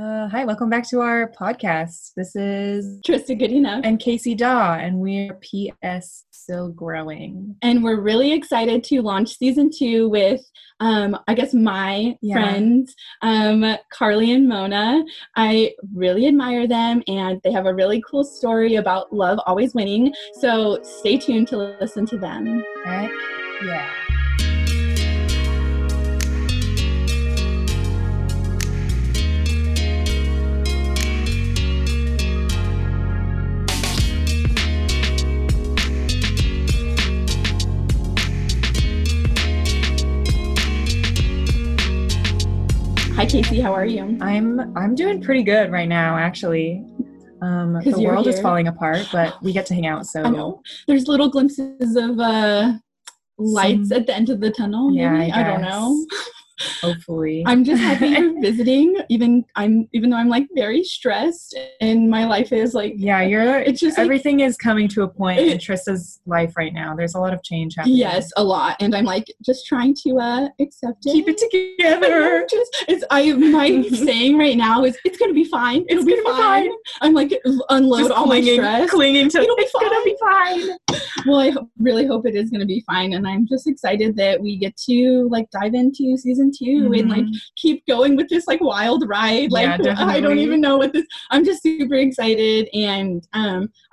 Hi, welcome back to our podcast. This is Trista Goodenough and Casey Daw, and we're P.S. Still Growing. And we're really excited to launch season 2 with, my friends, Carly and Mona. I really admire them, and they have a really cool story about love always winning. So stay tuned to listen to them. Right? Yeah. Hi Casey, how are you? I'm doing pretty good right now, actually. The world is falling apart, but we get to hang out. So I know. There's little glimpses of lights at the end of the tunnel. Maybe? Yeah, I don't know. Hopefully. I'm just happy you're visiting. Even though I'm like very stressed and my life is like it's just everything is coming to a point in Trista's life right now. There's a lot of change happening. Yes, a lot. And I'm like just trying to accept it. Keep it together. My saying right now is it's gonna be fine. It'll be fine. I'm like unload all my stress. Clinging to it's gonna be fine. Well, I really hope it is gonna be fine, and I'm just excited that we get to like dive into season 2 and like keep going with this like wild ride. Like I don't even know what this. I'm just super excited, and I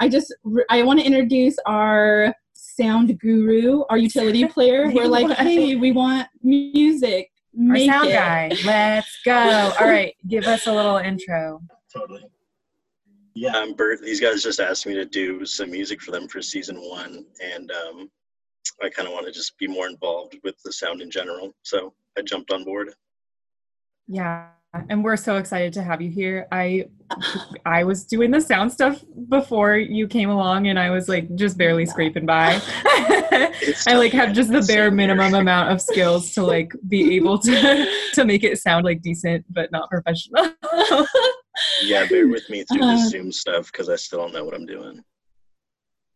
want to introduce our sound guru, our utility player. We're like, hey, we want music. Make our sound guy. Let's go. All right, give us a little intro. Totally. Yeah, I'm Bert. These guys just asked me to do some music for them for season 1, and I kind of want to just be more involved with the sound in general. So I jumped on board. Yeah, and we're so excited to have you here. I was doing the sound stuff before you came along, and I was like just barely scraping by. I like have just the bare minimum amount of skills to like be able to make it sound like decent but not professional. Yeah, bear with me through the Zoom stuff because I still don't know what I'm doing.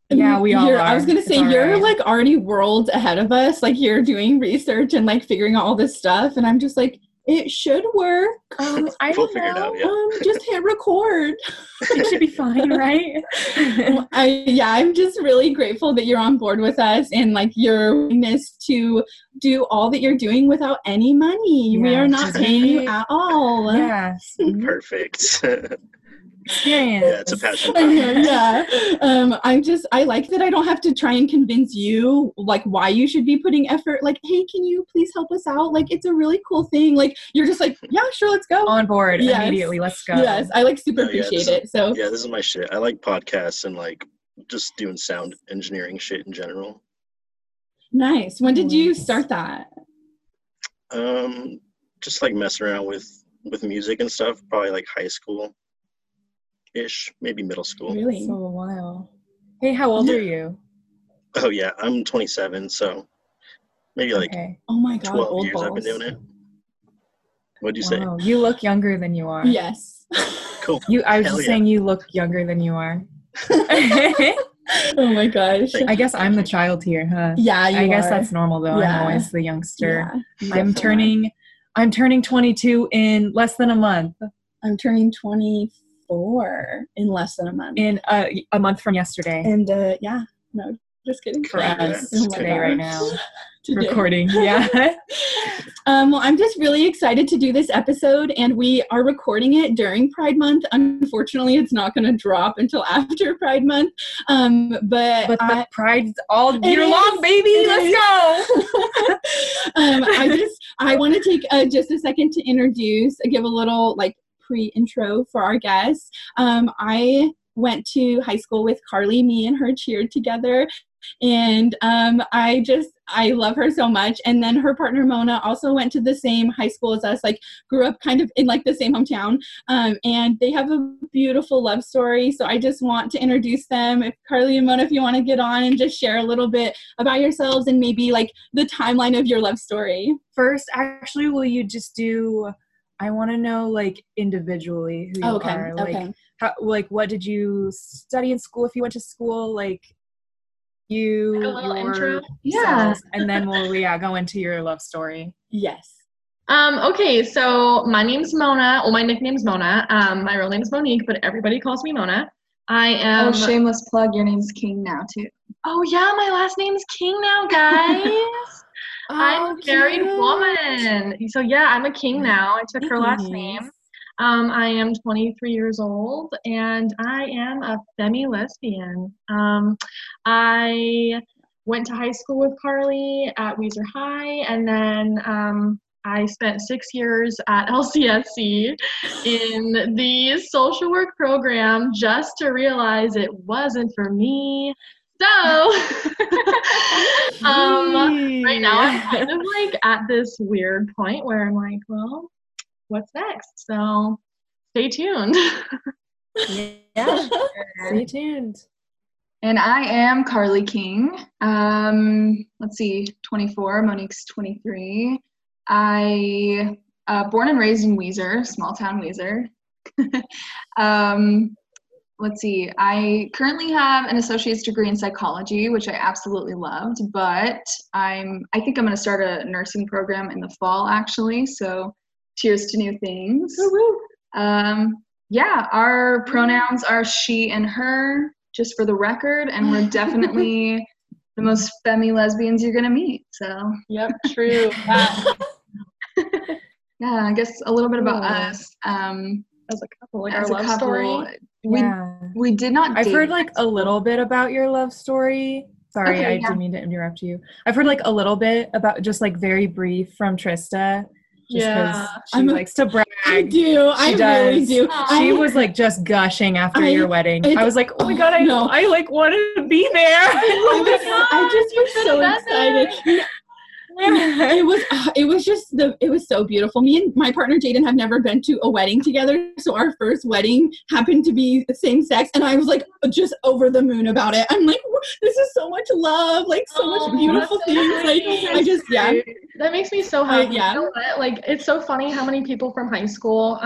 Yeah, we all are. I was going to say, you're right. Like already worlds ahead of us. Like you're doing research and like figuring out all this stuff. And I'm just like, it should work. Just hit record. It should be fine, right? I'm just really grateful that you're on board with us and like your willingness to do all that you're doing without any money. Yeah, we are not paying you at all. Yes. Perfect. Experience. Yeah, it's a passion. Yeah. I like that I don't have to try and convince you like why you should be putting effort. Like, hey, can you please help us out? Like, it's a really cool thing. Like, you're just like, yeah, sure, let's go. On board immediately. Let's go. Yes, I like super appreciate it. So yeah, this is my shit. I like podcasts and like just doing sound engineering shit in general. Nice. When did you start that? Just like messing around with music and stuff. Probably like high school. Ish, maybe middle school. Really? So a while. Hey, how old are you? Oh yeah, I'm 27, so maybe like 12 years balls. I've been doing it. What'd you say? You look younger than you are. Yes. Cool. I was just saying you look younger than you are. Oh my gosh. I guess I'm the child here, huh? Yeah, you are. I guess that's normal though. Yeah. I'm always the youngster. Yeah, I'm turning 22 in less than a month. I'm turning 24 in less than a month. In a month from yesterday. And just kidding. For us today, right now. Recording. Yeah. I'm just really excited to do this episode, and we are recording it during Pride Month. Unfortunately, it's not going to drop until after Pride Month. But Pride's all year long, baby. Let's go. I want to take just a second to give a little like pre-intro for our guests. I went to high school with Carly. Me and her cheered together, and I love her so much. And then her partner Mona also went to the same high school as us, like grew up kind of in like the same hometown, and they have a beautiful love story. So I just want to introduce them. If Carly and Mona, if you want to get on and just share a little bit about yourselves and maybe like the timeline of your love story. First, actually, will you just do? I want to know, like, individually who you are. Like, how, like, what did you study in school? If you went to school, like, your intro. Yeah. And then we'll go into your love story. Yes. Okay, so my name's Mona. Well, my nickname's Mona. My real name's Monique, but everybody calls me Mona. I am... Oh, shameless plug. Your name's King now, too. Oh, yeah. My last name's King now, guys. I'm a married woman. So, yeah, I'm a King now. I took her last name. I am 23 years old, and I am a femi lesbian. I went to high school with Carly at Weezer High, and then I spent 6 years at LCSC in the social work program just to realize it wasn't for me. So right now I'm kind of like at this weird point where I'm like, well, what's next? So stay tuned. Yeah, stay tuned. And I am Carly King. Let's see, 24, Monique's 23. I born and raised in Weezer, small town Weezer. Let's see, I currently have an associate's degree in psychology, which I absolutely loved, but I think I'm going to start a nursing program in the fall, actually, so cheers to new things. Woo-woo. Yeah, our pronouns are she and her, just for the record, and we're definitely the most femi lesbians you're going to meet, so. Yep, true. Yeah, I guess a little bit about us. As a couple, like as our love story. We did not date. I've heard like a little bit about your love story. Sorry, I didn't mean to interrupt you. I've heard like a little bit about, just like very brief, from Trista. Just yeah, she likes to brag. I do. I really do. She was like just gushing after your wedding. I was like, oh my god, I like wanted to be there. I just was so excited. It was so beautiful. Me and my partner Jaden have never been to a wedding together, so our first wedding happened to be same sex, and I was like just over the moon about it. I'm like, this is so much love, like so much beautiful things. So like I just that makes me so happy. You know what? Like it's so funny how many people from high school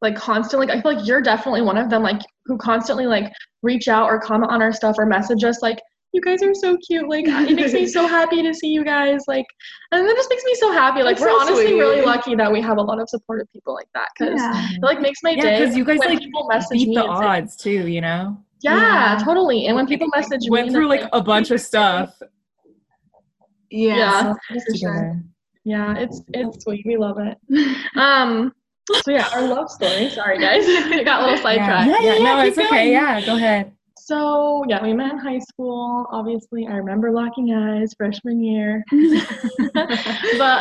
like constantly, I feel like you're definitely one of them, like who constantly like reach out or comment on our stuff or message us like, you guys are so cute. Like, it makes me so happy to see you guys. Like, and it just makes me so happy. Like, we're honestly really lucky that we have a lot of supportive people like that. Because it, like, makes my day. Yeah, because you guys, like, people message beat the odds, too, you know? Yeah, totally. And when people message me. Went through, like, a bunch of stuff. Yeah. For sure. Yeah, it's sweet. We love it. So, yeah, our love story. Sorry, guys. It got a little sidetracked. Yeah, no, it's okay. Yeah, go ahead. So, yeah, we met in high school. Obviously, I remember locking eyes freshman year. But,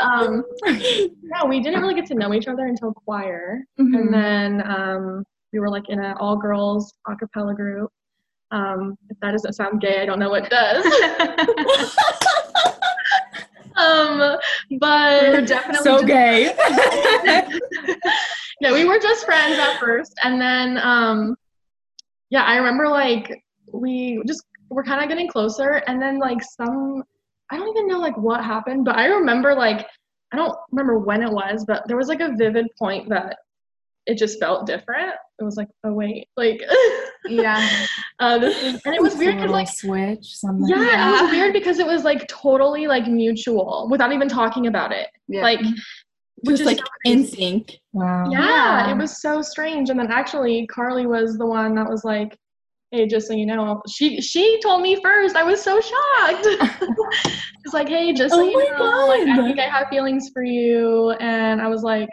yeah, we didn't really get to know each other until choir. Mm-hmm. And then we were, like, in an all-girls a cappella group. If that doesn't sound gay, I don't know what does. But we were definitely so gay. Yeah, we were just friends at first. And then... yeah, I remember, like, we just were kind of getting closer, and then, like, I don't even know, like, what happened, but I remember, like, I don't remember when it was, but there was, like, a vivid point that it just felt different. It was like, oh, wait, like, yeah. And it was weird because, like, switch, something. Yeah, it was weird because it was, like, totally, like, mutual without even talking about it. Yeah. Like, just like in sync. Wow. Yeah, it was so strange. And then actually Carly was the one that was like, hey, just so you know, she told me first. I was so shocked. It's like, hey, just so you know, like, I think I have feelings for you. And I was like,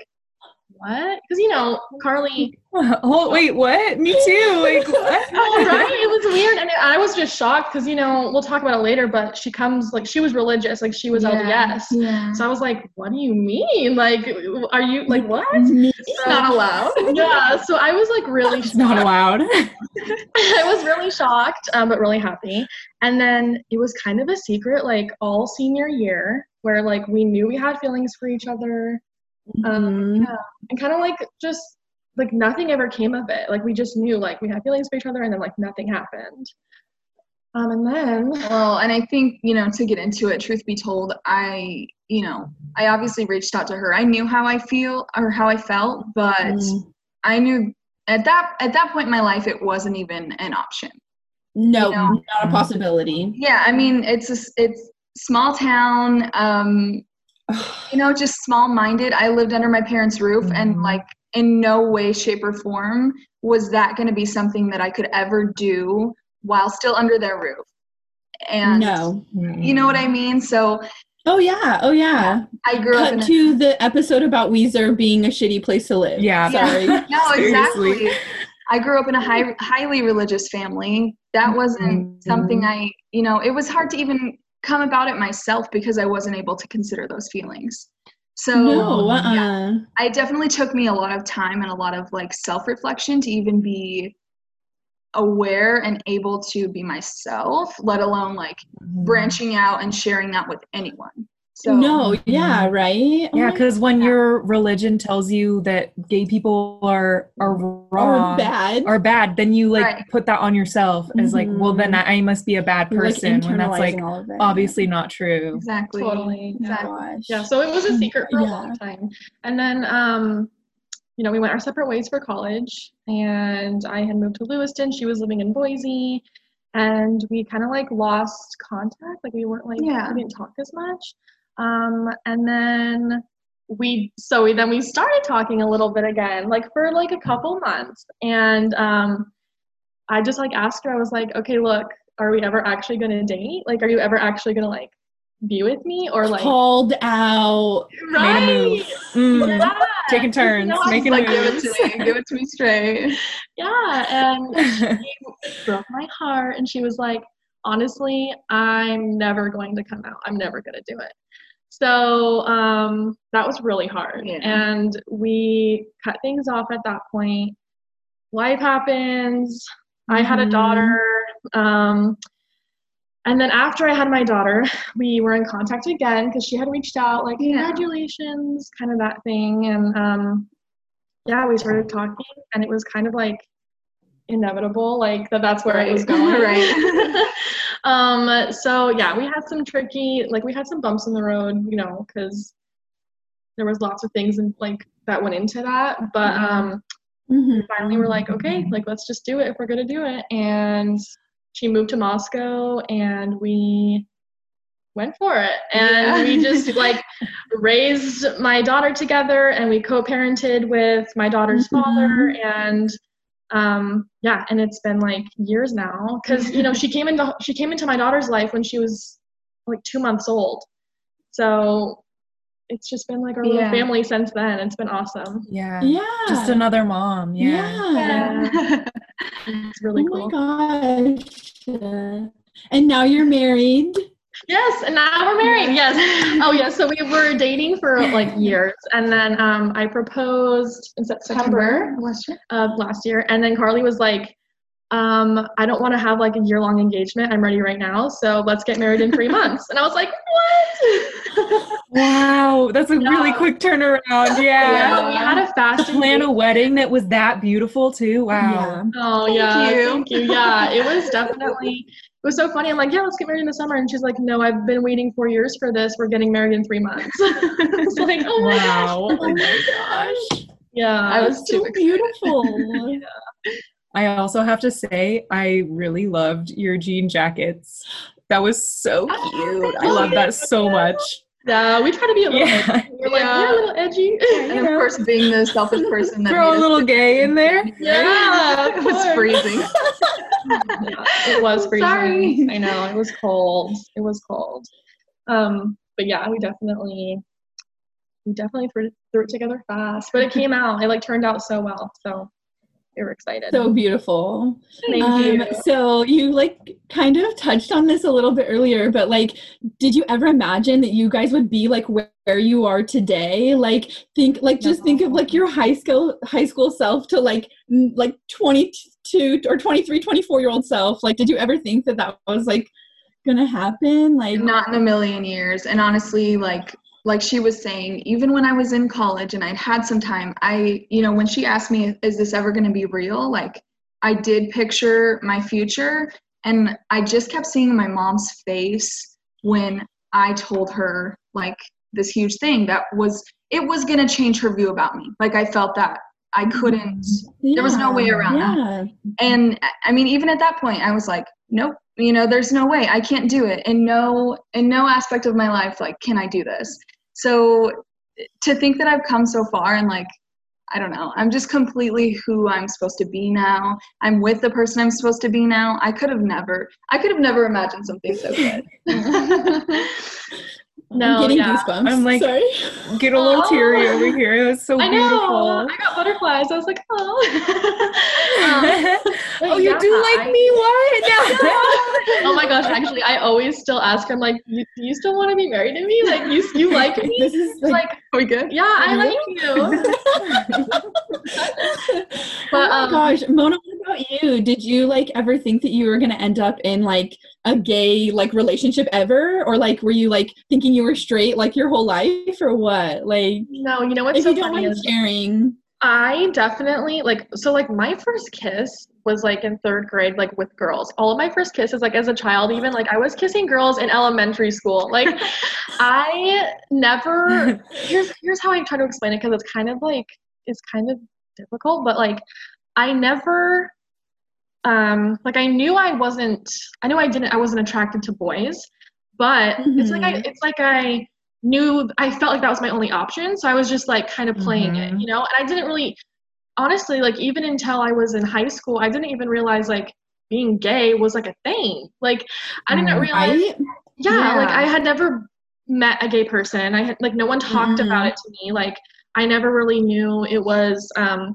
what? Because, you know, Carly. Oh, wait, what? Me too. Like, what? Oh, right? It was weird. And I was just shocked because, you know, we'll talk about it later, but she comes, like, she was religious. Like, she was LDS. Yeah. So I was like, what do you mean? Like, are you, like, what? It's not allowed. Yeah. So I was, like, really shocked. It's not allowed. I was really shocked, but really happy. And then it was kind of a secret, like, all senior year where, like, we knew we had feelings for each other. Yeah. And kind of like just like nothing ever came of it. Like we just knew like we had feelings for each other, and then like nothing happened. And then and I think, you know, to get into it, truth be told, I obviously reached out to her. I knew how I feel or how I felt, but I knew at that point in my life it wasn't even an option. No, you know? Not a possibility. Yeah, I mean it's small town. you know, just small-minded. I lived under my parents' roof, mm-hmm. and like in no way, shape, or form was that going to be something that I could ever do while still under their roof. And no. You know what I mean? So Oh yeah. I grew up to the episode about Weezer being a shitty place to live. Yeah. Sorry. No, exactly. I grew up in a highly religious family. That wasn't mm-hmm. something I, you know, it was hard to even come about it myself because I wasn't able to consider those feelings. So yeah, I definitely took me a lot of time and a lot of like self-reflection to even be aware and able to be myself, let alone like branching out and sharing that with anyone. So because when your religion tells you that gay people are wrong or bad, then you like put that on yourself as like, well, then I must be a bad person, like, when that's like obviously not true. Exactly. Totally. Exactly. Oh, gosh. Yeah. So it was a secret for a long time, and then you know, we went our separate ways for college, and I had moved to Lewiston. She was living in Boise, and we kind of like lost contact. Like we weren't like, we didn't talk as much. And then we started talking a little bit again, like for like a couple months. And I just like asked her, I was like, okay, look, are we ever actually going to date? Like, are you ever actually going to like be with me, or like called out, right? Made a move. Yeah. Taking turns, making like, moves. Give it to me straight. Yeah, and she broke my heart, and she was like, honestly, I'm never going to come out. I'm never going to do it. So that was really hard, and we cut things off at that point. Life happens. Mm-hmm. I had a daughter, and then after I had my daughter, we were in contact again because she had reached out, like, congratulations, kind of that thing. And we started talking, and it was kind of like inevitable, like that's where it was going, right? So yeah, we had some tricky, like we had some bumps in the road, you know, because there was lots of things and like that went into that. But mm-hmm. finally, we're like, okay, like let's just do it if we're gonna do it, and. She moved to Moscow, and we went for it. And we just like raised my daughter together, and we co-parented with my daughter's father. And and it's been like years now, because you know she came into my daughter's life when she was like 2 months old. So it's just been like our little family since then. It's been awesome. Yeah. Yeah. Just another mom. Yeah. It's really cool. Oh my gosh. And now you're married. Yes. And now we're married. Yes. Oh yeah. So we were dating for like years. And then I proposed in September of last year. And then Carly was like, I don't want to have like a year-long engagement. I'm ready right now. So let's get married in 3 months. And I was like, what? Wow. That's a really quick turnaround. Yeah. We had a fast to plan a wedding that was that beautiful too. Wow. Yeah. Oh Thank you. Yeah. It was definitely, it was so funny. I'm like, yeah, let's get married in the summer. And she's like, no, I've been waiting 4 years for this. We're getting married in 3 months. It's like, oh my gosh. Oh my gosh. Yeah. I was so excited. Beautiful. Yeah. I also have to say, I really loved your jean jackets. That was so cute. I love that so much. Yeah, we try to be a little edgy. We're like, we're a little edgy. And of course, being the selfish person that throw a little gay in there. Yeah. It was freezing. It was freezing. Sorry. I know. It was cold. It was cold. But yeah, we definitely threw it together fast. But it came out. It like turned out so well. So. We were excited. So beautiful. Thank you. So you like kind of touched on this a little bit earlier, but like, did you ever imagine that you guys would be like where you are today? Like think of like your high school self to like 22 or 23, 24-year-old self. Like, did you ever think that was like gonna happen? Like not in a million years. And honestly, like she was saying, even when I was in college and I'd had some time, when she asked me, is this ever going to be real? Like I did picture my future, and I just kept seeing my mom's face when I told her like this huge thing it was going to change her view about me. Like I felt that I couldn't, there was no way around that. And I mean, even at that point I was like, nope. You know, there's no way. I can't do it. In no aspect of my life, like, can I do this? So to think that I've come so far and like, I don't know, I'm just completely who I'm supposed to be now. I'm with the person I'm supposed to be now. I could have never imagined something so good. No, I'm getting goosebumps. I'm like, sorry. Get a little teary over here. It was so beautiful. I know. I got butterflies. I was like, oh. Oh, you do like me? What? Oh my gosh! Actually, I always still ask. I'm like, do you still want to be married to me? Like, you like me? This is like, are we good? Yeah, I like you. But oh my gosh, Mona, what about you? Did you like ever think that you were gonna end up in like a gay like relationship ever, or like were you like thinking you were straight like your whole life or what? Like, no, you know what's so funny is sharing. I definitely like, so like my first kiss was like in third grade, like with girls. All of my first kisses, like as a child, even like I was kissing girls in elementary school. Like I never, here's how I try to explain it, because it's kind of like, it's kind of difficult, but like I never, like I wasn't attracted to boys, but mm-hmm. I felt like that was my only option, so I was just like kind of playing mm-hmm. it, you know. And I didn't really, honestly, like even until I was in high school, I didn't even realize like being gay was like a thing. Like I didn't realize, like I had never met a gay person. I had like no one talked mm-hmm. about it to me. Like I never really knew it was a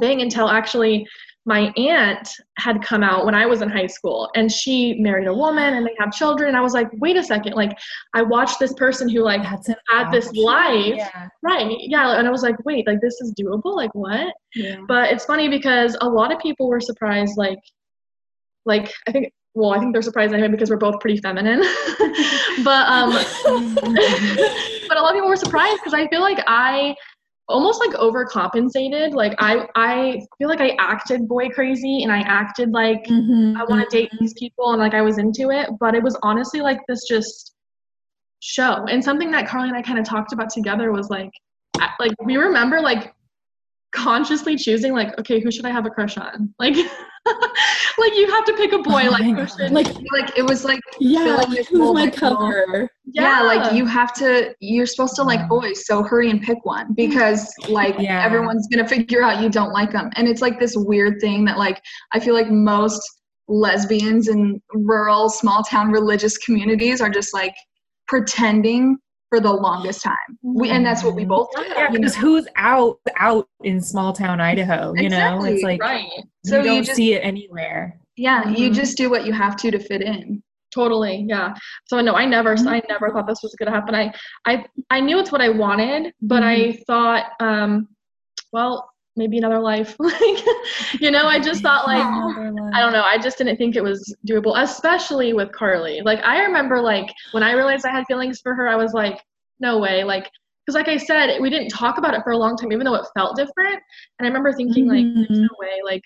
thing until actually my aunt had come out when I was in high school, and she married a woman and they have children. And I was like, wait a second. Like I watched this person who like had this life. Yeah. Right. Yeah. And I was like, wait, like this is doable. Like what? Yeah. But it's funny because a lot of people were surprised. Like I think they're surprised anyway, because we're both pretty feminine, but a lot of people were surprised because I feel like I almost like overcompensated. Like I feel like I acted boy crazy, and I acted like mm-hmm. I want to date these people, and like I was into it, but it was honestly like this just show. And something that Carly and I kind of talked about together was like we remember like consciously choosing like, okay, who should I have a crush on? Like like you have to pick a boy, like who should, like it was like, yeah, like who's my cover? Yeah, like you're supposed to like boys, so hurry and pick one, because like everyone's gonna figure out you don't like them. And it's like this weird thing that like I feel like most lesbians in rural small town religious communities are just like pretending for the longest time. And that's what we both did. Yeah, because who's out in small town Idaho, you know? It's like, right. So you don't see it anywhere. Yeah, mm-hmm. you just do what you have to fit in. Totally, yeah. So no, I never thought this was going to happen. I knew it's what I wanted, but mm-hmm. I thought, well, maybe another life. Like, you know, I just thought like, I don't know, I just didn't think it was doable, especially with Carly. Like I remember like when I realized I had feelings for her, I was like, no way. Like, cause like I said, we didn't talk about it for a long time, even though it felt different. And I remember thinking like, mm-hmm. there's no way, like,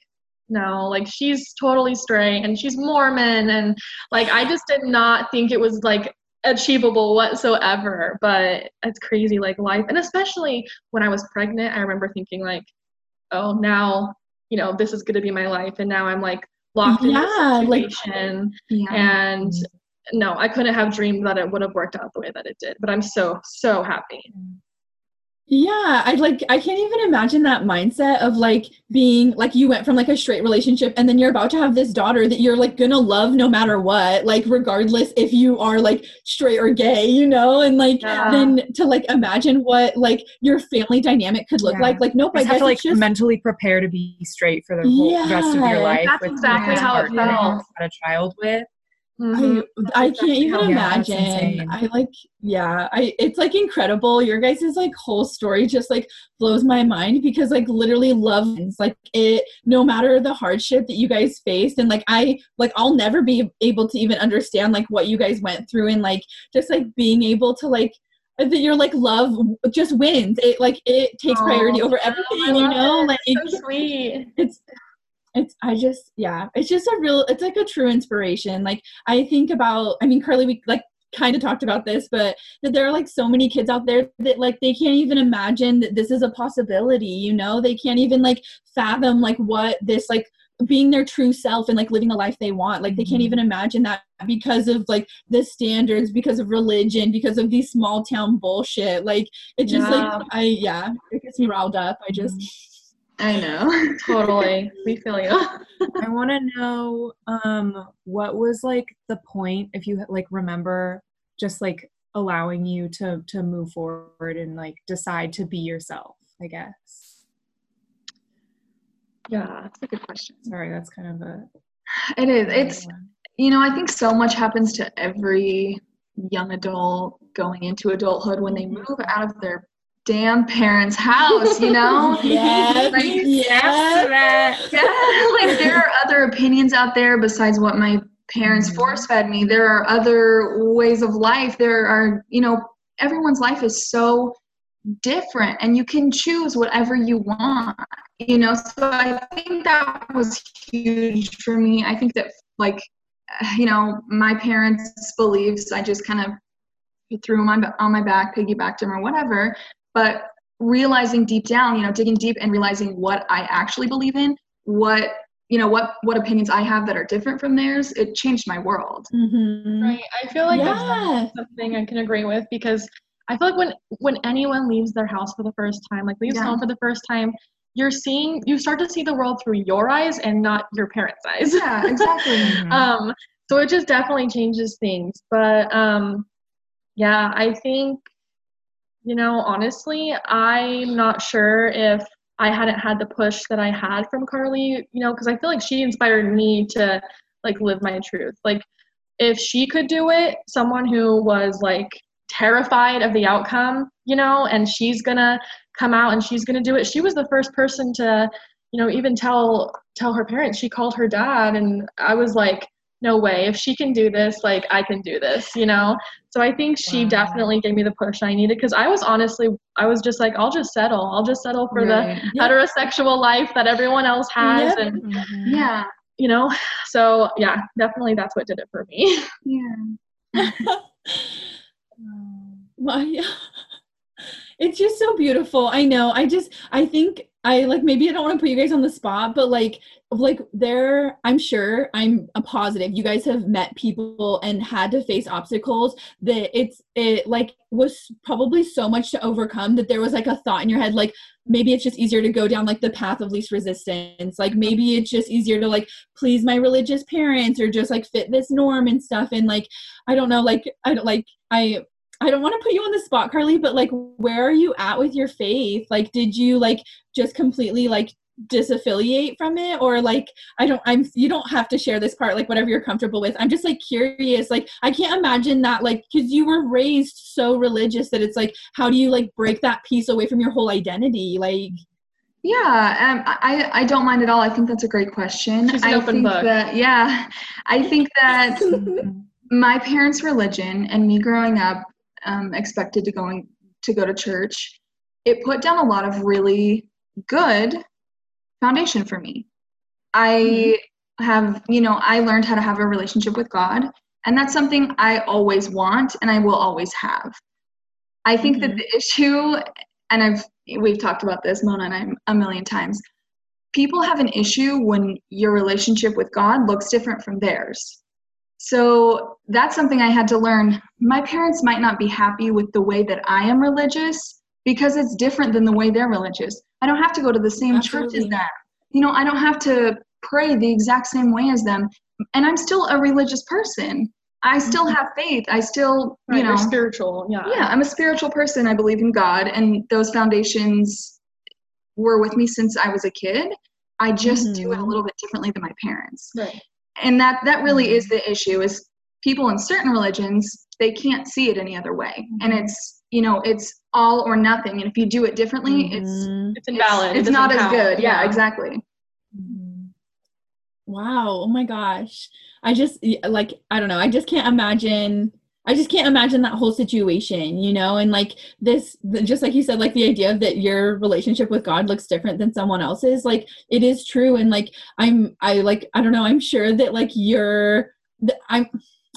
no, like she's totally straight and she's Mormon. And like, I just did not think it was like achievable whatsoever, but it's crazy. Like life. And especially when I was pregnant, I remember thinking like, oh, now, you know, this is going to be my life. And now I'm like locked in this situation. Like, and no, I couldn't have dreamed that it would have worked out the way that it did, but I'm so, so happy. Yeah. I can't even imagine that mindset of like being like, you went from like a straight relationship and then you're about to have this daughter that you're like going to love no matter what, like regardless if you are like straight or gay, you know, and like, then to like, imagine what like your family dynamic could look like. Nope. You have to like mentally prepare to be straight for the whole rest of your life. That's exactly how it felt. Had a child with. Mm-hmm. I can't even imagine. Yeah, I like, it's like incredible. Your guys' like whole story just like blows my mind, because like literally love wins. Like it, no matter the hardship that you guys faced. And like, I'll never be able to even understand like what you guys went through, and like, just like being able to like, that your like love just wins. It like, it takes priority over everything, you know, like it's so sweet. It's just a real, it's like a true inspiration. Like I think about, I mean, Carly, we like kind of talked about this, but that there are like so many kids out there that like, they can't even imagine that this is a possibility, you know, they can't even like fathom like what this like being their true self and like living the life they want. Like they can't even imagine that because of like the standards, because of religion, because of these small town bullshit. Like it just it gets me riled up. I just I know. Totally. We feel you. I want to know what was like the point, if you like remember, just like allowing you to move forward and like decide to be yourself, I guess. Yeah, that's a good question. Sorry, that's kind of a... It is. It's, you know, I think so much happens to every young adult going into adulthood when they move out of their damn parents' house, you know? Yes. Like, yes. Yeah, like there are other opinions out there besides what my parents force-fed me. There are other ways of life. There are, you know, everyone's life is so different and you can choose whatever you want, you know? So I think that was huge for me. I think that like, you know, my parents' beliefs, I just kind of threw them on my back, piggybacked them or whatever, but realizing deep down, you know, digging deep and realizing what I actually believe in, what, you know, what opinions I have that are different from theirs, it changed my world. Mm-hmm. Right. I feel like that's something I can agree with, because I feel like when anyone leaves their house for the first time, like leaves home for the first time, you start to see the world through your eyes and not your parents' eyes. Yeah, exactly. So it just definitely changes things. But yeah, I think, you know, honestly, I'm not sure if I hadn't had the push that I had from Carly, you know, because I feel like she inspired me to like live my truth. Like if she could do it, someone who was like terrified of the outcome, you know, and she's gonna come out and she's gonna do it. She was the first person to, you know, even tell her parents. She called her dad, and I was like, no way, if she can do this, like I can do this, you know? So I think she definitely gave me the push I needed, because I was just like, I'll just settle for the heterosexual life that everyone else has. Yep. And yeah, you know, so yeah, definitely that's what did it for me. Yeah. It's just so beautiful. I know. I think I like, maybe I don't want to put you guys on the spot, but like there, I'm sure I'm a positive. You guys have met people and had to face obstacles that it like was probably so much to overcome that there was like a thought in your head, like maybe it's just easier to go down like the path of least resistance. Like maybe it's just easier to like please my religious parents or just like fit this norm and stuff. And like, I don't know, like I don't want to put you on the spot, Carly, but like, where are you at with your faith? Like, did you like just completely like disaffiliate from it? Or like, you don't have to share this part, like whatever you're comfortable with. I'm just like curious. Like, I can't imagine that, like, cause you were raised so religious that it's like, how do you like break that piece away from your whole identity? Like, yeah, I don't mind at all. I think that's a great question. She's an open book. I think that my parents' religion and me growing up, expected to go to church, it put down a lot of really good foundation for me. I have, you know, I learned how to have a relationship with God, and that's something I always want and I will always have. I think that the issue, and we've talked about this, Mona and I, a million times, people have an issue when your relationship with God looks different from theirs. So that's something I had to learn. My parents might not be happy with the way that I am religious because it's different than the way they're religious. I don't have to go to the same church as them. You know, I don't have to pray the exact same way as them. And I'm still a religious person. I still have faith. I still, you know. You're spiritual, yeah. Yeah, I'm a spiritual person. I believe in God. And those foundations were with me since I was a kid. I just do it a little bit differently than my parents. Right. And that really is the issue, is people in certain religions, they can't see it any other way. And it's, you know, it's all or nothing. And if you do it differently, it's invalid. It's not as good. Yeah, exactly. Wow. Oh my gosh. I just like, I don't know. I just can't imagine that whole situation, you know? And like this, just like you said, like the idea that your relationship with God looks different than someone else's, like it is true. And like, I don't know, I'm sure that like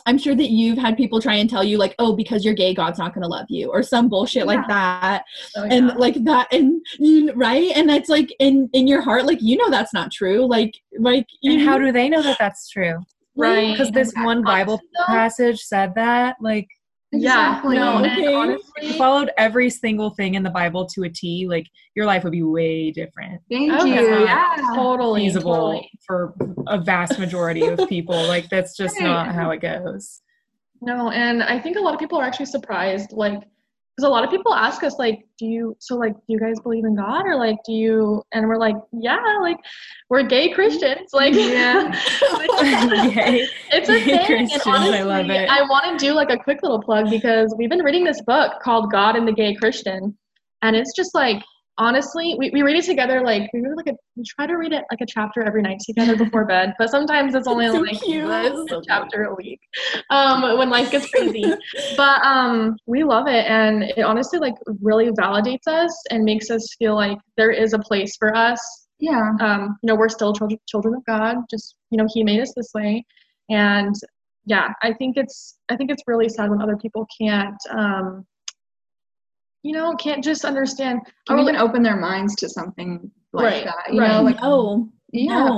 I'm sure that you've had people try and tell you like, oh, because you're gay, God's not going to love you or some bullshit like that. Oh, yeah. And like that. And right. And it's like in your heart, like, you know, that's not true. Like Like, and how do they know that that's true? Right. Because this one Bible passage said that, like, exactly. Yeah, no, okay. And honestly, if you followed every single thing in the Bible to a T, like, your life would be way different. Thank you. Yeah, totally feasible for a vast majority of people. Like, that's just not how it goes. No, and I think a lot of people are actually surprised, like, because a lot of people ask us, like, do you guys believe in God, or like, do you? And we're like, yeah, like, we're gay Christians, like, yeah, it's a thing. Christians, and honestly, I love it. I want to do like a quick little plug because we've been reading this book called God and the Gay Christian, and it's just like, honestly, we read it together. Like, we try to read it like a chapter every night together before bed, but sometimes it's only a chapter a week when life gets crazy. But we love it, and it honestly like really validates us and makes us feel like there is a place for us. Yeah. You know, we're still children of God. Just, you know, He made us this way, and yeah, I think it's really sad when other people can't. You know, can't just understand. Or even open their minds to something like that. You know, like, oh, yeah,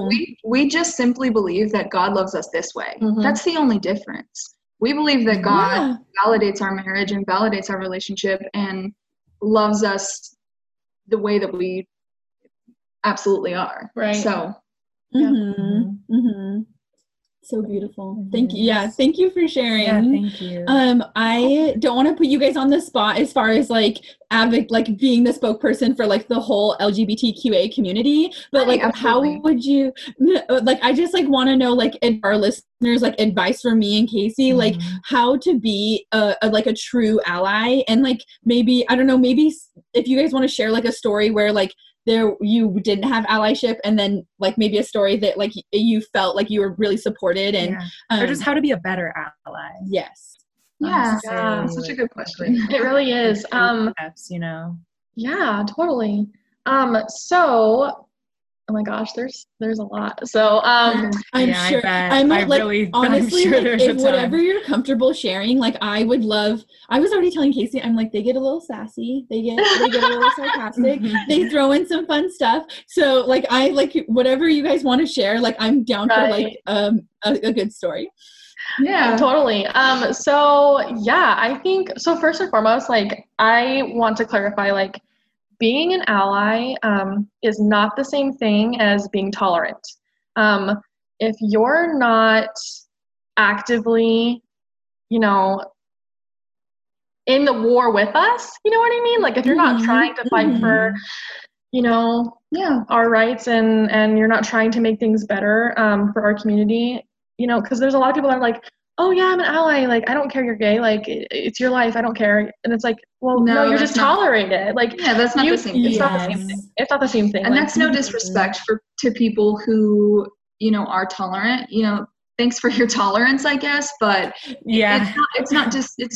we just simply believe that God loves us this way. Mm-hmm. That's the only difference. We believe that God validates our marriage and validates our relationship and loves us the way that we absolutely are. Right. So, yeah. Mm-hmm. So beautiful. Thank you. Yeah. Thank you for sharing. Yeah, thank you. I don't want to put you guys on the spot as far as like being the spokesperson for like the whole LGBTQA community, but like, how would you, like, I just like want to know, like, our listeners, like, advice for me and Casey, like, how to be a true ally, and like, maybe, I don't know, maybe if you guys want to share like a story where like you didn't have allyship, and then like maybe a story that like you felt like you were really supported, and or just how to be a better ally. Yes. Yeah. Such a good question. It really is. Steps, you know. Yeah, totally. So, oh my gosh, there's a lot. So, I'm sure. I bet. I'm sure, honestly, if whatever you're comfortable sharing, like, I was already telling Casey, I'm like, they get a little sassy. They get a little sarcastic. They throw in some fun stuff. So like, I like whatever you guys want to share, like, I'm down for like, a good story. Yeah, totally. I think, so first and foremost, like, I want to clarify, like, being an ally is not the same thing as being tolerant. If you're not actively, you know, in the war with us, you know what I mean? Like, if you're not trying to fight for, you know, our rights, and you're not trying to make things better for our community, you know, because there's a lot of people that are like, oh yeah, I'm an ally, like, I don't care you're gay, like, it's your life, I don't care. And it's like, well, no, you're just tolerated. Like, yeah, that's not the same thing. It's not the same thing. It's not the same thing. And like, that's no disrespect to people who, you know, are tolerant, you know, thanks for your tolerance, I guess, but yeah, it's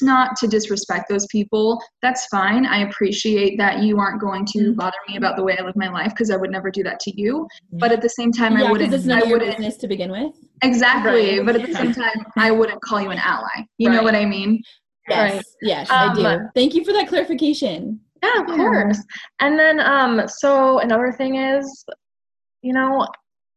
not to disrespect those people. That's fine. I appreciate that you aren't going to bother me about the way I live my life, because I would never do that to you. But at the same time, I wouldn't. Because it's none of your business to begin with. Exactly. Right. But at the same time, I wouldn't call you an ally. You know what I mean? Yes. Right. Yes, I do. Thank you for that clarification. Yeah, of course. And then, so another thing is, you know,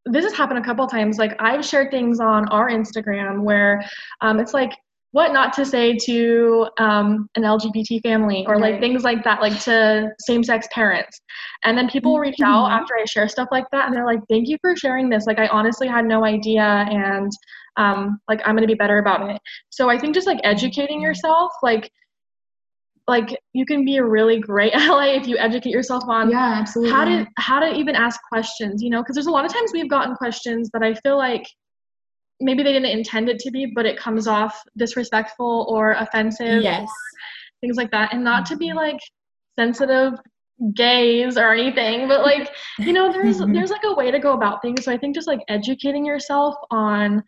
this has happened a couple times. Like, I've shared things on our Instagram where it's like, what not to say to an LGBT family, or like things like that, like to same-sex parents. And then people reach out after I share stuff like that, and they're like, thank you for sharing this. Like, I honestly had no idea, and like, I'm going to be better about it. So I think just like educating yourself, like you can be a really great ally if you educate yourself on how to even ask questions, you know, because there's a lot of times we've gotten questions that I feel like maybe they didn't intend it to be, but it comes off disrespectful or offensive, or things like that. And not to be like sensitive gays or anything, but like, you know, there's like a way to go about things. So I think just like educating yourself on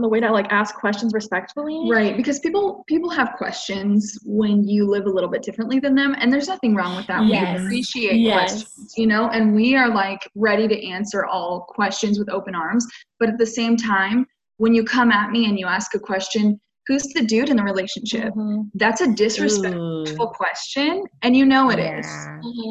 the way to like ask questions respectfully. Right. Because people have questions when you live a little bit differently than them, and there's nothing wrong with that. We appreciate questions, you know, and we are like ready to answer all questions with open arms. But at the same time, when you come at me and you ask a question, who's the dude in the relationship? That's a disrespectful question. And you know, it is,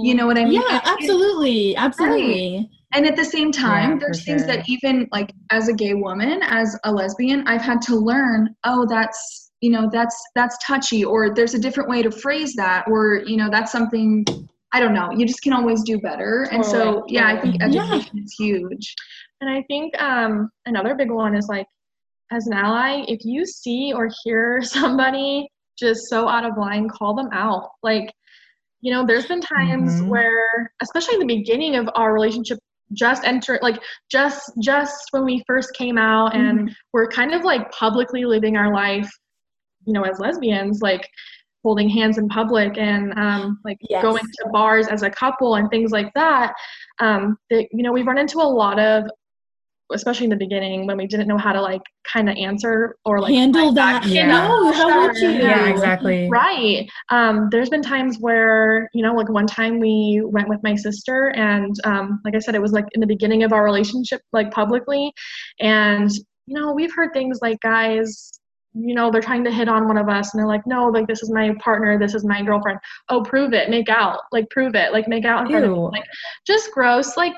you know what I mean? Yeah, absolutely. Absolutely. Right. And at the same time, there's things that even like as a gay woman, as a lesbian, I've had to learn, oh, that's, you know, that's touchy, or there's a different way to phrase that, or, you know, that's something, I don't know. You just can always do better. Totally. And so, yeah, I think education is huge. And I think another big one is like, as an ally, if you see or hear somebody just so out of line, call them out. Like, you know, there's been times where, especially in the beginning of our relationship, just when we first came out and we're kind of like publicly living our life, you know, as lesbians, like holding hands in public and going to bars as a couple and things like that, that, you know, we've run into a lot of, especially in the beginning when we didn't know how to like kind of answer or like handle that, you know, how would you? Yeah, exactly. Right. There's been times where, you know, like one time we went with my sister and, like I said, it was like in the beginning of our relationship, like publicly. And, you know, we've heard things like, guys, you know, they're trying to hit on one of us and they're like, no, like, this is my partner. This is my girlfriend. Oh, prove it. Make out. Like, prove it. Like, make out in front of me. Like, just gross. Like,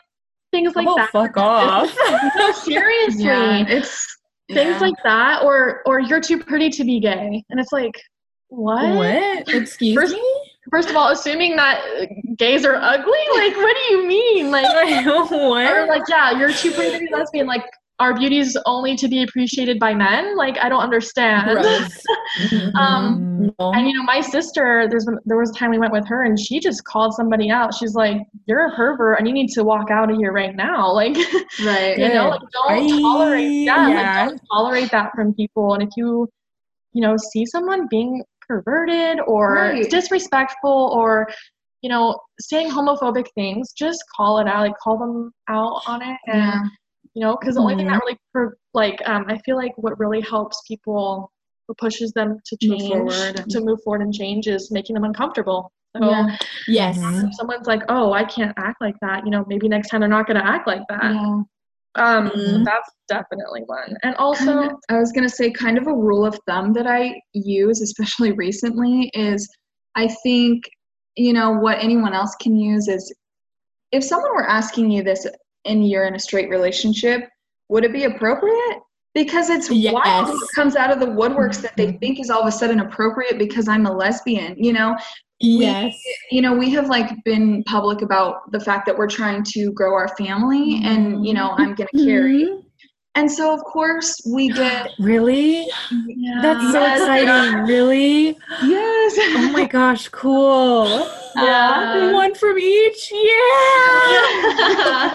things like that. Fuck off. No, seriously. Yeah, it's things like that, or you're too pretty to be gay. And it's like, what? Excuse me? First of all, assuming that gays are ugly? Like, what do you mean? Like, what? Or like, yeah, you're too pretty to be lesbian. Like, our beauty's only to be appreciated by men. Like, I don't understand. And you know, my sister, there was a time we went with her and she just called somebody out. She's like, you're a pervert and you need to walk out of here right now. Like, know, like, don't tolerate that. Like, don't tolerate that from people. And if you know, see someone being perverted or disrespectful or, you know, saying homophobic things, just call it out, like call them out on it. And you know, because the only thing that really, I feel like what really helps people, what pushes them to move forward and change, is making them uncomfortable. So, if someone's like, oh, I can't act like that, you know, maybe next time they're not going to act like that. Yeah. That's definitely one. And also, I was going to say, kind of a rule of thumb that I use, especially recently, is I think, you know, what anyone else can use is, if someone were asking you this, and you're in a straight relationship, would it be appropriate? Because it's wild what comes out of the woodworks that they think is all of a sudden appropriate because I'm a lesbian, you know? We, you know, we have like been public about the fact that we're trying to grow our family and, you know, I'm going to carry. And so, of course, we get... Really? Yeah. That's so exciting. Really? Yes. Oh, my gosh. Cool. Yeah. One from each? Yeah.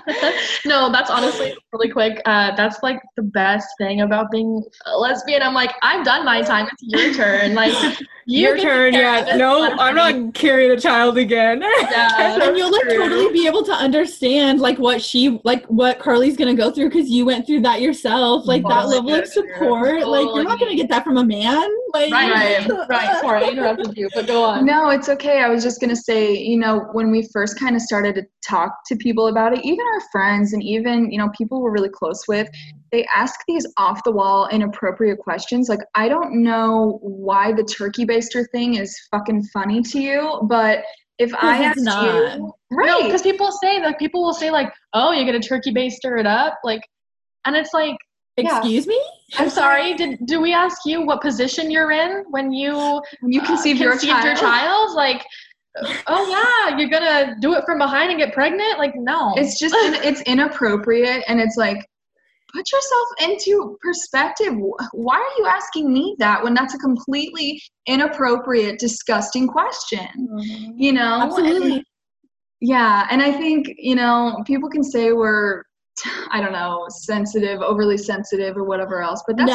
No, that's honestly really quick. That's, like, the best thing about being a lesbian. I'm like, I've done my time. It's your turn. Like, your turn, yeah. No, I'm not carrying a child again. Yeah. And you'll, like, totally be able to understand, like, what Carly's going to go through because you went through that yourself, like that level of support, like you're not gonna get that from a man. Like, right. Sorry, I interrupted you, but go on. No, it's okay. I was just gonna say, you know, when we first kind of started to talk to people about it, even our friends and even, you know, people we're really close with, they ask these off the wall inappropriate questions. Like, I don't know why the turkey baster thing is fucking funny to you, but if I asked you, right? Because people will say like, oh, you're gonna turkey baster it up, like. And it's like, excuse me? I'm sorry. Do we ask you what position you're in when you conceived your child? Like, oh yeah, you're gonna do it from behind and get pregnant? Like, no. It's just it's inappropriate, and it's like, put yourself into perspective. Why are you asking me that when that's a completely inappropriate, disgusting question? Mm-hmm. You know? Absolutely. And I think, you know, people can say we're, I don't know, sensitive, overly sensitive, or whatever else. But that's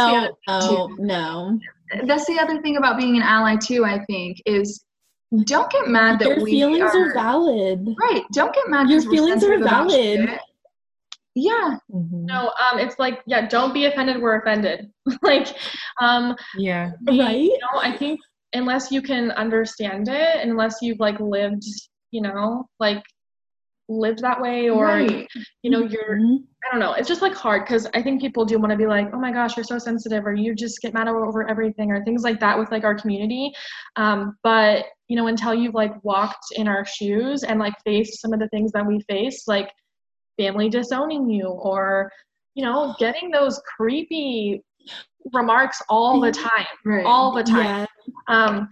that's the other thing about being an ally too, I think, is don't get mad that your feelings are valid. Right. Don't get mad. Your feelings are valid. Yeah. Mm-hmm. No, it's like, yeah, don't be offended. We're offended. Like, yeah. Right. You know, I think unless you can understand it, unless you've like lived, you know, like, lived that way, or you know, you're I don't know, it's just like hard, because I think people do want to be like, oh my gosh, you're so sensitive, or you just get mad over everything, or things like that with like our community, but you know, until you've like walked in our shoes and like faced some of the things that we face, like family disowning you or, you know, getting those creepy remarks all the time, right. all the time. Yeah.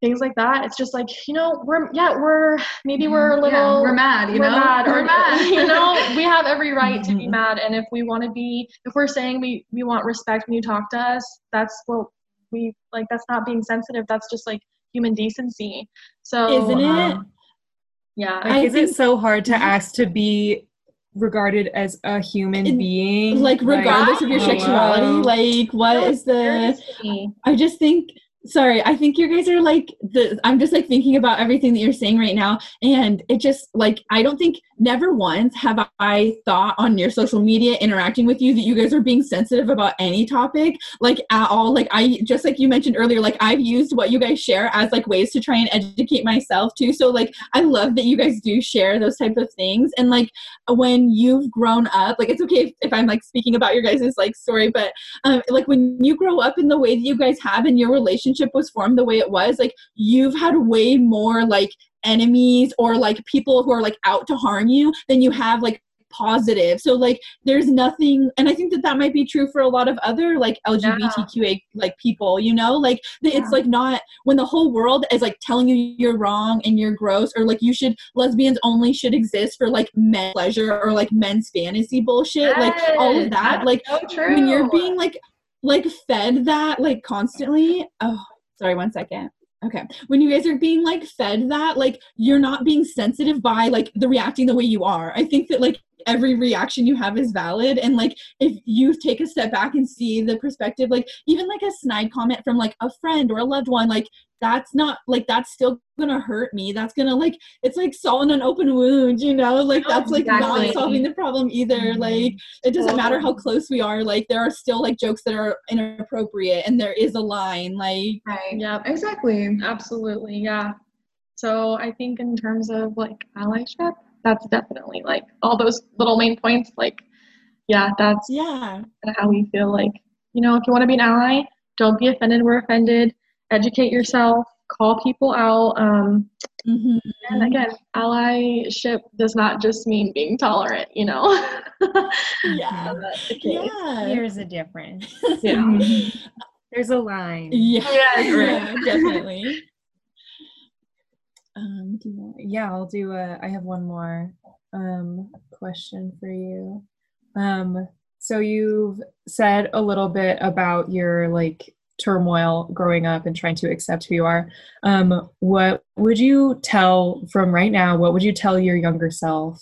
Things like that. It's just like, you know, we're mad, you know, we're mad, you know, we have every right to be mad. And if we want to be, if we're saying we want respect when you talk to us, that's what we like. That's not being sensitive. That's just like human decency. So isn't it? Yeah. Like, is it so hard to ask to be regarded as a human being? Like regardless of your sexuality, like what is the, I just think, sorry, I think you guys are like, I'm just like thinking about everything that you're saying right now. And it just like, I don't think never once have I thought on your social media interacting with you that you guys are being sensitive about any topic, like at all. Like I, just like you mentioned earlier, like I've used what you guys share as like ways to try and educate myself too. So like, I love that you guys do share those types of things. And like when you've grown up, like it's okay if I'm like speaking about your guys' like story, but like when you grow up in the way that you guys have in your relationship was formed the way it was, like you've had way more like enemies or like people who are like out to harm you than you have like positive. So like there's nothing, and I think that might be true for a lot of other like LGBTQA like people, you know, like it's like not when the whole world is like telling you you're wrong and you're gross or like you should, lesbians only should exist for like men's pleasure or like men's fantasy bullshit, like all of that, like so true. When you're being like fed that like constantly, when you guys are being like fed that, like you're not being sensitive by like reacting the way you are. I think that like every reaction you have is valid, and like if you take a step back and see the perspective, like even like a snide comment from like a friend or a loved one, like that's not like, that's still gonna hurt me, that's gonna like, it's like sawing an open wound, you know, like that's like not solving the problem either. Like it doesn't matter how close we are, like there are still like jokes that are inappropriate and there is a line, like so I think in terms of like allyship, that's definitely like all those little main points, like that's how we feel. Like, you know, if you want to be an ally, don't be offended, we're offended. Educate yourself, call people out. And again, allyship does not just mean being tolerant, you know? There's a difference. There's a line. Definitely. I'll do I have one more question for you. So you've said a little bit about your like turmoil growing up and trying to accept who you are. What would you tell from right now, what would you tell your younger self,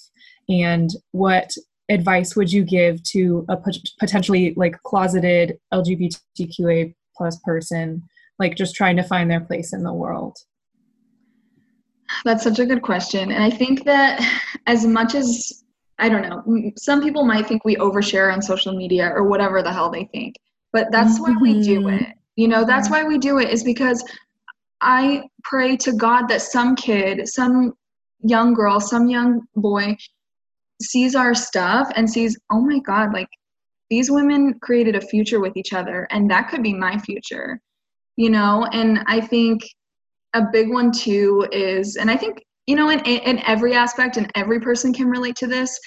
and what advice would you give to a potentially like closeted LGBTQA plus person, like just trying to find their place in the world? That's such a good question. And I think that as much as, I don't know, some people might think we overshare on social media or whatever the hell they think, but that's why we do it. You know, that's why we do it, is because I pray to God that some kid, some young girl, some young boy sees our stuff and sees, oh my God, like these women created a future with each other and that could be my future, you know? And I think a big one too is, and I think, you know, in every aspect, and every person can relate to this,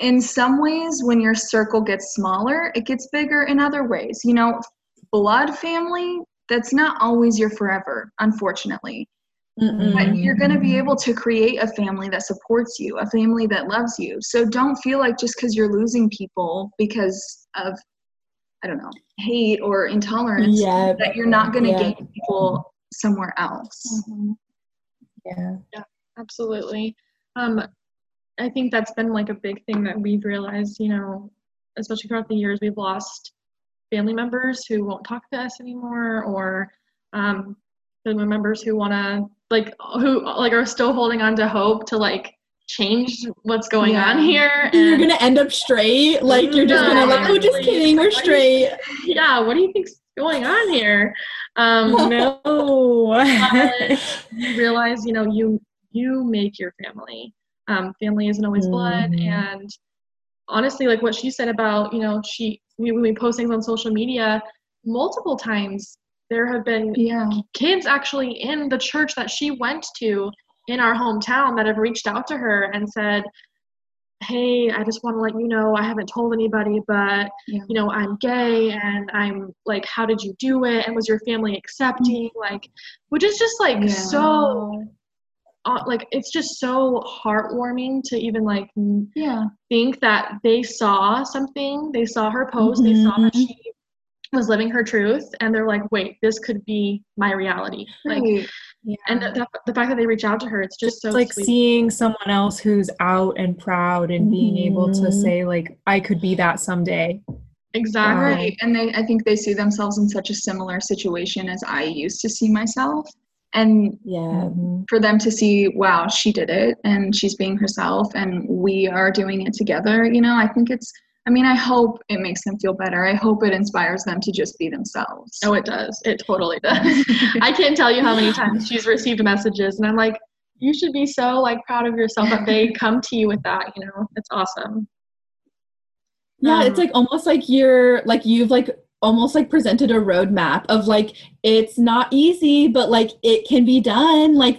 in some ways, when your circle gets smaller, it gets bigger in other ways, you know? Blood family, that's not always your forever, unfortunately. But you're going to be able to create a family that supports you, a family that loves you. So don't feel like just because you're losing people because of, I don't know, hate or intolerance, that you're not going to gain people somewhere else. Yeah, absolutely. I think that's been like a big thing that we've realized, you know, especially throughout the years, we've lost family members who won't talk to us anymore, or family members who want to like, who like are still holding on to hope to like change what's going on here, and you're gonna end up straight, like you're just gonna like, oh, just kidding, we're straight, what do you think's going on here? You realize, you know, you make your family. Family isn't always blood, and honestly, like what she said about, you know, when we post things on social media, multiple times there have been kids actually in the church that she went to in our hometown that have reached out to her and said, hey, I just want to let you know, I haven't told anybody, but you know, I'm gay, and I'm like, how did you do it? And was your family accepting? Like, which is just like so like, it's just so heartwarming to even like think that they saw something, they saw her post, they saw that she was living her truth, and they're like, wait, this could be my reality. Like, and the fact that they reach out to her, it's just so like sweet. Seeing someone else who's out and proud and being able to say like, I could be that someday. Exactly. Right. And they, I think they see themselves in such a similar situation as I used to see myself. And for them to see, wow, she did it, and she's being herself, and we are doing it together. You know, I think it's, I mean, I hope it makes them feel better. I hope it inspires them to just be themselves. Oh, it does. It totally does. I can't tell you how many times she's received messages, and I'm like, you should be so like proud of yourself that they come to you with that, you know, it's awesome. Yeah. It's like almost like you're like, you've like almost like presented a roadmap of like, it's not easy, but like it can be done. Like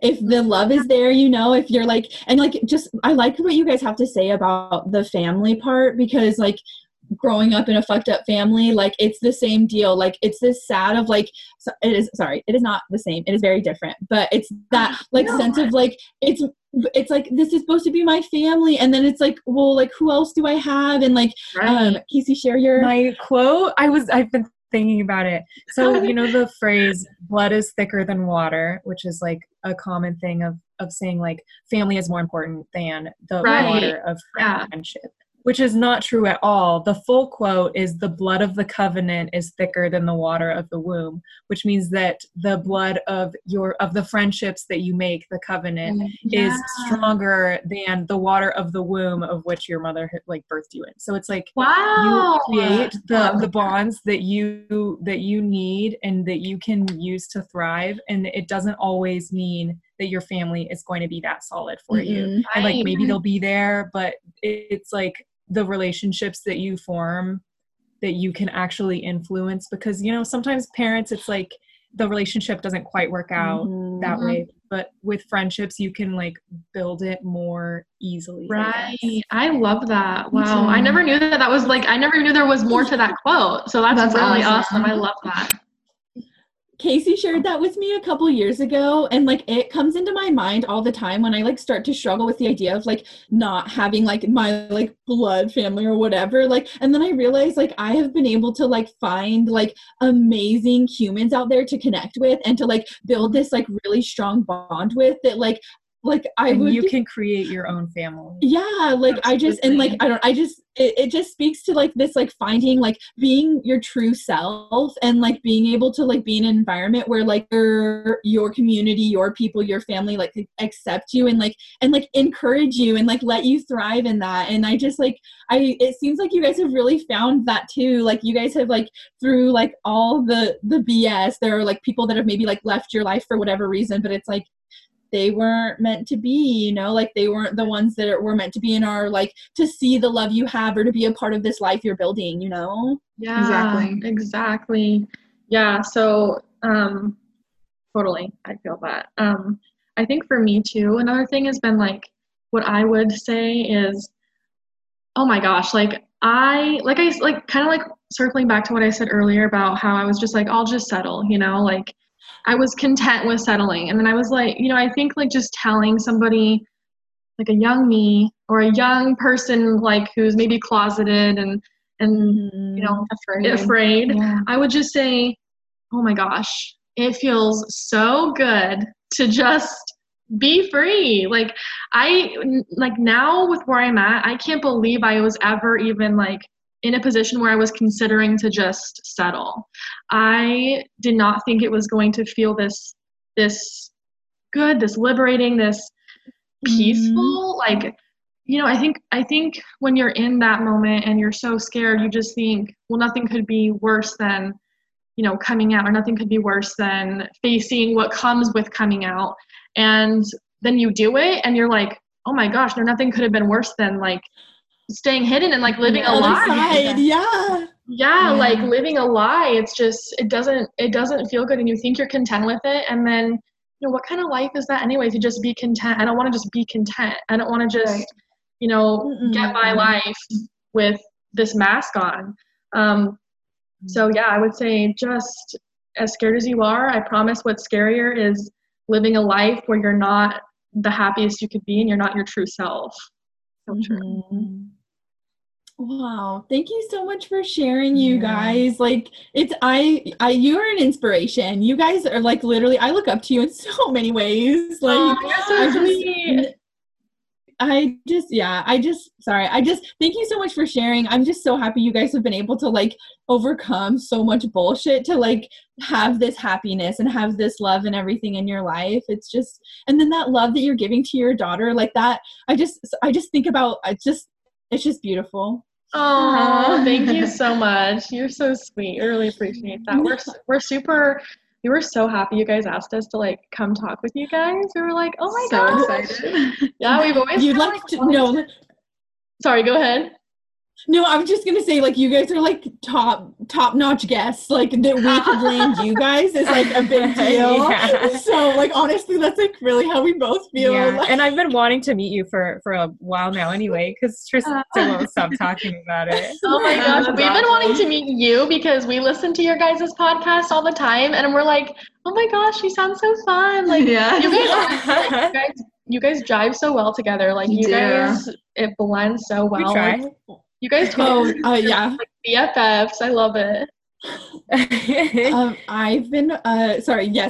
if the love is there, you know, if you're like, and like, just, I like what you guys have to say about the family part, because like growing up in a fucked up family, like it's the same deal. Like it's this sad of like, it is not the same. It is very different, but it's that like sense of like, it's like, this is supposed to be my family. And then it's like, well, like who else do I have? And like, Casey, share my quote. I've been thinking about it. So, you know, the phrase blood is thicker than water, which is like a common thing of saying like family is more important than the water of friendship, which is not true at all. The full quote is the blood of the covenant is thicker than the water of the womb, which means that the blood of the friendships that you make, the covenant, is stronger than the water of the womb of which your mother had like birthed you in. So it's like you create the bonds that you need and that you can use to thrive. And it doesn't always mean that your family is going to be that solid for you. And like maybe they'll be there, but it's like the relationships that you form that you can actually influence, because, you know, sometimes parents, it's like the relationship doesn't quite work out that way, but with friendships, you can like build it more easily. Right. I love that. Wow. I never knew that was like, I never knew there was more to that quote. So that's really awesome. I love that. Casey shared that with me a couple years ago, and like it comes into my mind all the time when I like start to struggle with the idea of like not having like my like blood family or whatever, like, and then I realize like I have been able to like find like amazing humans out there to connect with and to like build this like really strong bond with that like I and would you can create your own family. Yeah, like absolutely. I just and like I don't I just it just speaks to like this like finding like being your true self and like being able to like be in an environment where like your community, your people, your family like accept you and like encourage you and like let you thrive in that. And I just like it seems like you guys have really found that too. Like you guys have like through like all the BS, there are like people that have maybe like left your life for whatever reason, but it's like they weren't meant to be, you know, like they weren't the ones that were meant to be in our, like, to see the love you have or to be a part of this life you're building, you know? Yeah, exactly. Yeah. So, totally. I feel that. I think for me too, another thing has been like, what I would say is, oh my gosh, like I like kind of like circling back to what I said earlier about how I was just like, I'll just settle, you know, like I was content with settling. And then I was like, you know, I think like just telling somebody like a young me or a young person, like who's maybe closeted and you know, afraid. Yeah. I would just say, oh my gosh, it feels so good to just be free. Like I, like now with where I'm at, I can't believe I was ever even like in a position where I was considering to just settle. I did not think it was going to feel this good, this liberating, this peaceful. Like, you know, I think when you're in that moment and you're so scared, you just think, well, nothing could be worse than, you know, coming out, or nothing could be worse than facing what comes with coming out. And then you do it and you're like, oh my gosh, no, nothing could have been worse than like staying hidden and like living a lie. Yeah. Like living a lie. It's just, it doesn't feel good, and you think you're content with it. And then, you know, what kind of life is that anyway? To just be content. I don't want to just be content. I don't want to just you know, get my life with this mask on. So yeah, I would say just as scared as you are, I promise what's scarier is living a life where you're not the happiest you could be and you're not your true self. So true. Wow. Thank you so much for sharing, you guys. Like, it's, you are an inspiration. You guys are like, literally, I look up to you in so many ways. Like, thank you so much for sharing. I'm just so happy you guys have been able to like overcome so much bullshit to like have this happiness and have this love and everything in your life. It's just, and then that love that you're giving to your daughter, like that, I just think about, it's just beautiful. Oh, thank you so much. You're so sweet. I really appreciate that. We were so happy you guys asked us to like come talk with you guys. We were like, oh my god, so excited. Yeah, we've always Sorry, go ahead. No, I was just gonna say, like, you guys are like top-notch guests. Like, that we could land you guys is like a big deal. So, like, honestly, that's like really how we both feel. Yeah. Like, and I've been wanting to meet you for a while now, anyway, because Trista won't stop talking about it. Oh my gosh, we've been wanting to meet you because we listen to your guys' podcast all the time, and we're like, oh my gosh, you sound so fun. Like, you guys jive so well together. Like, you guys, it blends so well. We try. Like, you guys totally like BFFs. I love it.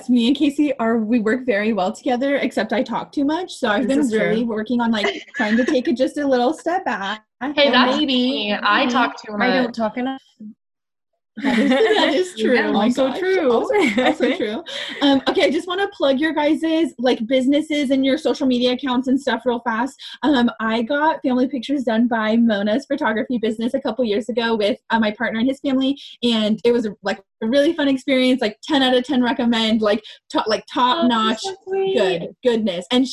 Me and Casey we work very well together, except I talk too much. So I've been really working on like trying to take it just a little step back. Hey, that's me. I talk too much. I don't talk enough. That is true. Yeah, also true. Okay, I just want to plug your guys's like businesses and your social media accounts and stuff real fast. I got family pictures done by Mona's photography business a couple years ago with my partner and his family, and it was like a really fun experience. Like 10 out of 10 recommend. Like top notch. So goodness. And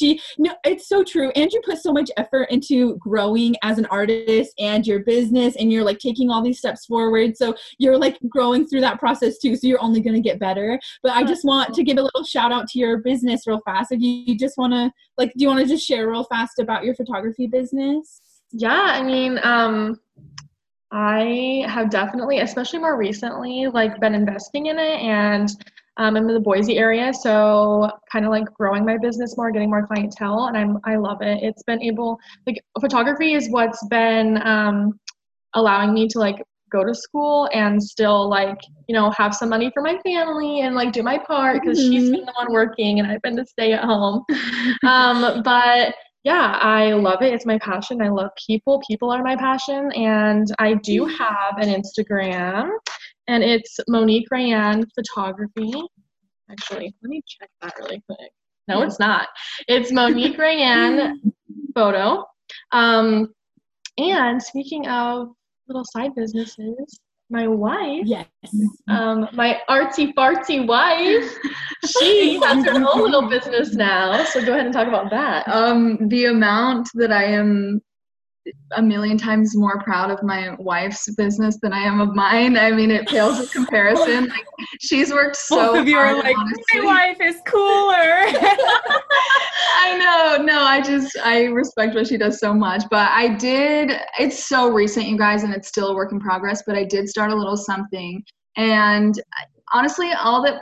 it's so true. And you put so much effort into growing as an artist and your business, and you're like taking all these steps forward. So you're like growing through that process too. So you're only going to get better. But I just want to give a little shout out to your business real fast. If you just want to like, do you want to just share real fast about your photography business? Yeah. I mean, I have definitely, especially more recently, like been investing in it, and I'm in the Boise area, so kind of like growing my business more, getting more clientele, and I love it. It's been able, like photography is what's been allowing me to like go to school and still like, you know, have some money for my family and like do my part, because she's been the one working and I've been to stay at home. But yeah, I love it. It's my passion. I love people. People are my passion. And I do have an Instagram, and it's Monique Ryan Photography. Actually, let me check that really quick. No, it's not. It's Monique Ryan Photo. And speaking of little side businesses, my wife, my artsy fartsy wife, she has her own little business now. So go ahead and talk about that. The amount that I am a million times more proud of my wife's business than I am of mine. I mean, it pales in comparison. Like, she's worked so hard. You are like, honestly, my wife is cooler. I know. No, I respect what she does so much, but it's so recent, you guys, and it's still a work in progress, but I did start a little something. And honestly, all that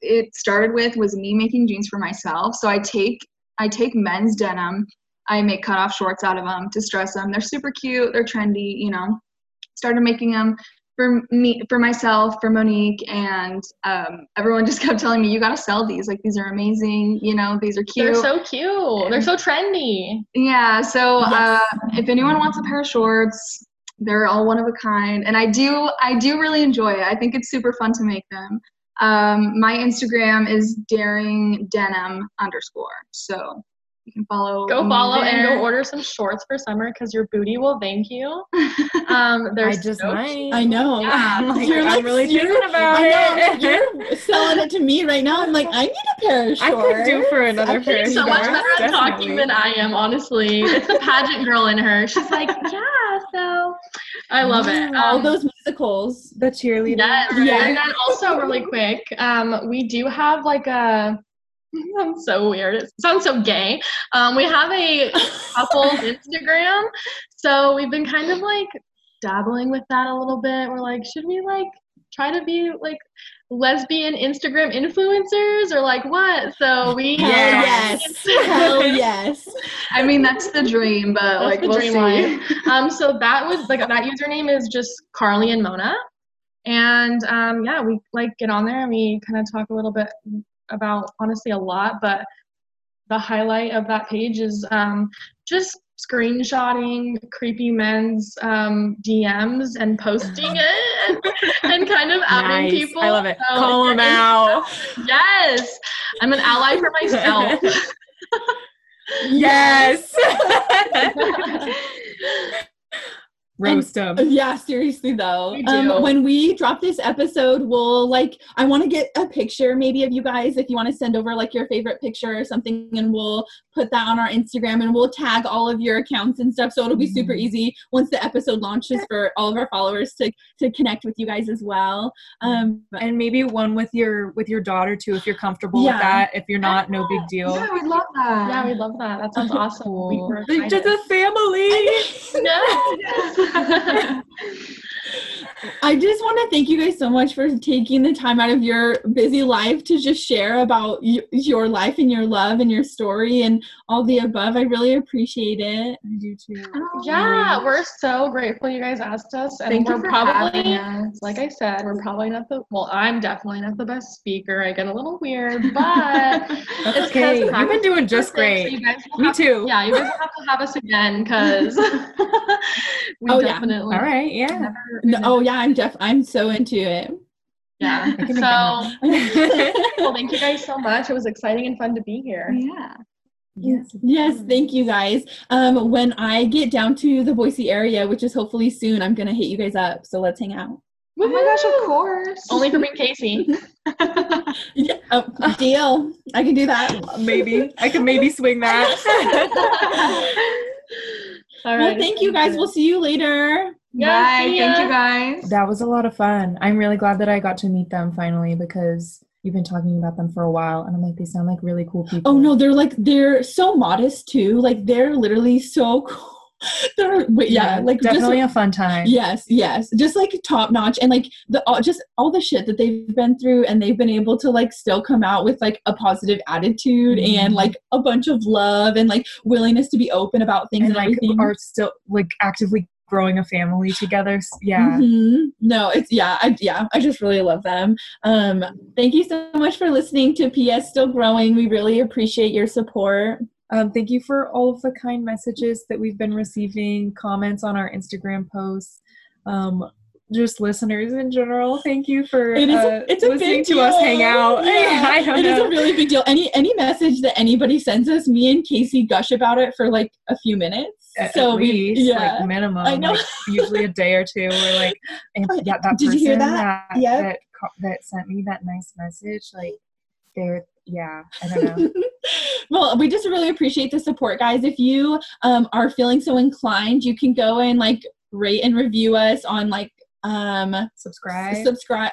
it started with was me making jeans for myself. So I take men's denim, I make cutoff shorts out of them, distress them. They're super cute. They're trendy, you know. Started making them for me, for myself, for Monique, and everyone just kept telling me, you got to sell these. Like, these are amazing. You know, these are cute. They're so cute. They're so trendy. Yeah. So if anyone wants a pair of shorts, they're all one of a kind. And I do really enjoy it. I think it's super fun to make them. My Instagram is daringdenim_. So you can follow and go order some shorts for summer, because your booty will thank you. I just might. I know. Yeah. I'm really thinking about it. You're selling it to me right now. I'm like, I need a pair of shorts. I could do for another pair of shorts. So much better at talking than I am, honestly. It's the pageant girl in her. She's like, yeah, so I love it. All those musicals, the cheerleader. Yes, right? Yeah. And then also really quick, we do have like a It sounds so weird. It sounds so gay. We have a couple's Instagram, so we've been kind of like dabbling with that a little bit. We're like, should we like try to be like lesbian Instagram influencers or like what? So we yes, hell yes. I mean, that's the dream, but that's like we'll see. So that was like that username is just Carly and Mona, and yeah, we like get on there and we kind of talk a little bit about honestly a lot, but the highlight of that page is just screenshotting creepy men's DMs and posting it and kind of outing nice. People. I love it. So call them out. Yes. I'm an ally for myself. Yes. Roast them. Yeah, seriously though. We do. When we drop this episode, we'll like, I want to get a picture maybe of you guys if you want to send over like your favorite picture or something, and we'll put that on our Instagram and we'll tag all of your accounts and stuff. So it'll be super easy once the episode launches for all of our followers to connect with you guys as well. And maybe one with your daughter too, if you're comfortable with that. If you're not, no big deal. Yeah, we'd love that. Yeah, we'd love that. That sounds awesome. Cool. Like just a family. No. I just want to thank you guys so much for taking the time out of your busy life to just share about your life and your love and your story and all the above. I really appreciate it. I do too. Yeah, we're so grateful you guys asked us. And thank you for having us. Like I said, we're probably not the, well, I'm definitely not the best speaker. I get a little weird, but it's okay. You've been doing just great. Me too. Yeah, you guys will have to have us again because definitely. All right. Yeah. I'm so into it. Yeah. So well, thank you guys so much. It was exciting and fun to be here. Yeah. Yes, thank you guys. When I get down to the Boise area, which is hopefully soon, I'm gonna hit you guys up. So let's hang out. Oh my gosh, of course. Only for me and Casey. Yeah, deal. I can do that. I can maybe swing that. All right. Well, thank you guys. We'll see you later. Bye. Thank you guys. That was a lot of fun. I'm really glad that I got to meet them finally because you've been talking about them for a while and I'm like, they sound like really cool people. Oh no, they're so modest too. Like they're literally so cool. Like definitely just, a fun time. Yes. Just like top notch and like all the shit that they've been through and they've been able to like still come out with like a positive attitude and like a bunch of love and like willingness to be open about things and like everything. Are still like actively growing a family together. Yeah. Mm-hmm. No, it's I just really love them. Thank you so much for listening to P.S. Still Growing. We really appreciate your support. Thank you for all of the kind messages that we've been receiving, comments on our Instagram posts, just listeners in general. Thank you for listening to us hang out. Yeah. I don't know. It is a really big deal. Any message that anybody sends us, me and Casey gush about it for like a few minutes. At least, minimum. I know. Like, usually a day or two. We're like, that did person you hear that? That sent me that nice message. Like, they're. Yeah, I don't know. Well, we just really appreciate the support, guys. If you are feeling so inclined, you can go and like rate and review us on like subscribe.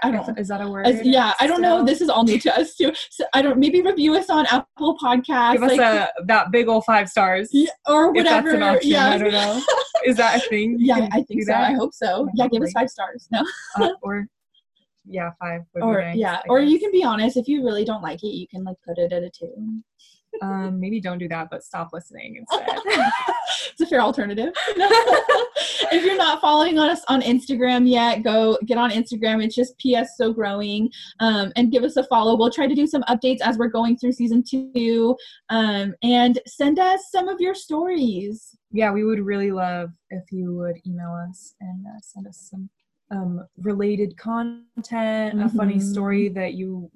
I don't. Is that a word? I don't know. This is all new to us too. So I don't. Maybe review us on Apple Podcasts. Give us that big old 5 stars or whatever. If that's an option. Yeah. I don't know. Is that a thing? Yeah, I think so. That? I hope so. Yeah, give us 5 stars. No. Yeah, 5 would be nice, or you can be honest. If you really don't like it, you can like put it at a 2. Maybe don't do that, but stop listening instead. It's a fair alternative. If you're not following us on Instagram yet, go get on Instagram. It's just PS So Growing, and give us a follow. We'll try to do some updates as we're going through season 2, and send us some of your stories. Yeah, we would really love if you would email us and send us some. Related content, a funny story that you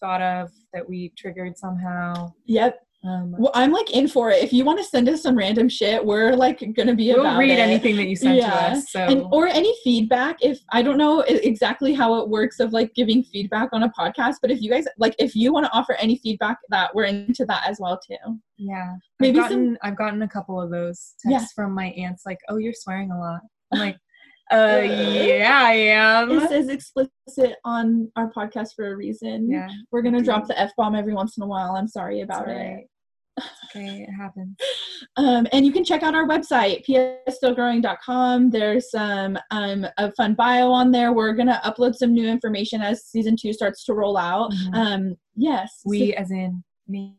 thought of that we triggered somehow. Yep. Well, I'm like in for it. If you want to send us some random shit, we're like gonna be we'll about read it. Anything that you send to us. So or any feedback. If I don't know exactly how it works of like giving feedback on a podcast, but if you guys if you want to offer any feedback, that we're into that as well too. Yeah. I've gotten a couple of those texts from my aunts like, "Oh, you're swearing a lot." I'm like. Yeah, I am. It says explicit on our podcast for a reason. Yeah. We're going to drop the F-bomb every once in a while. I'm sorry about it. Okay, it happens. And you can check out our website, psstillgrowing.com. There's a fun bio on there. We're gonna upload some new information as season 2 starts to roll out. Mm-hmm. Yes, we, as in me.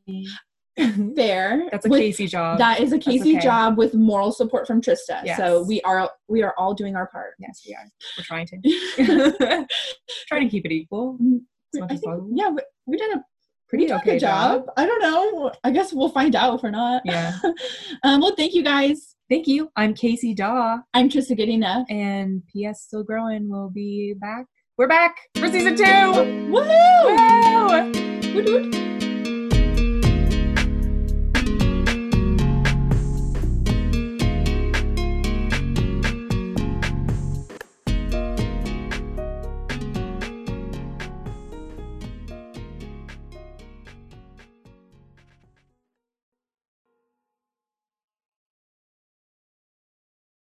Fair. That's a Casey job. That is a Casey job with moral support from Trista. Yes. So we are all doing our part. Yes, we are. We're trying to trying to keep it equal as much as possible. Yeah, we did a pretty okay job. I don't know. I guess we'll find out if we're not. Yeah. Well, thank you guys. Thank you. I'm Casey Daw. I'm Trista Goodenough. And P.S. Still Growing will be back. We're back for season 2. Woohoo! Woo!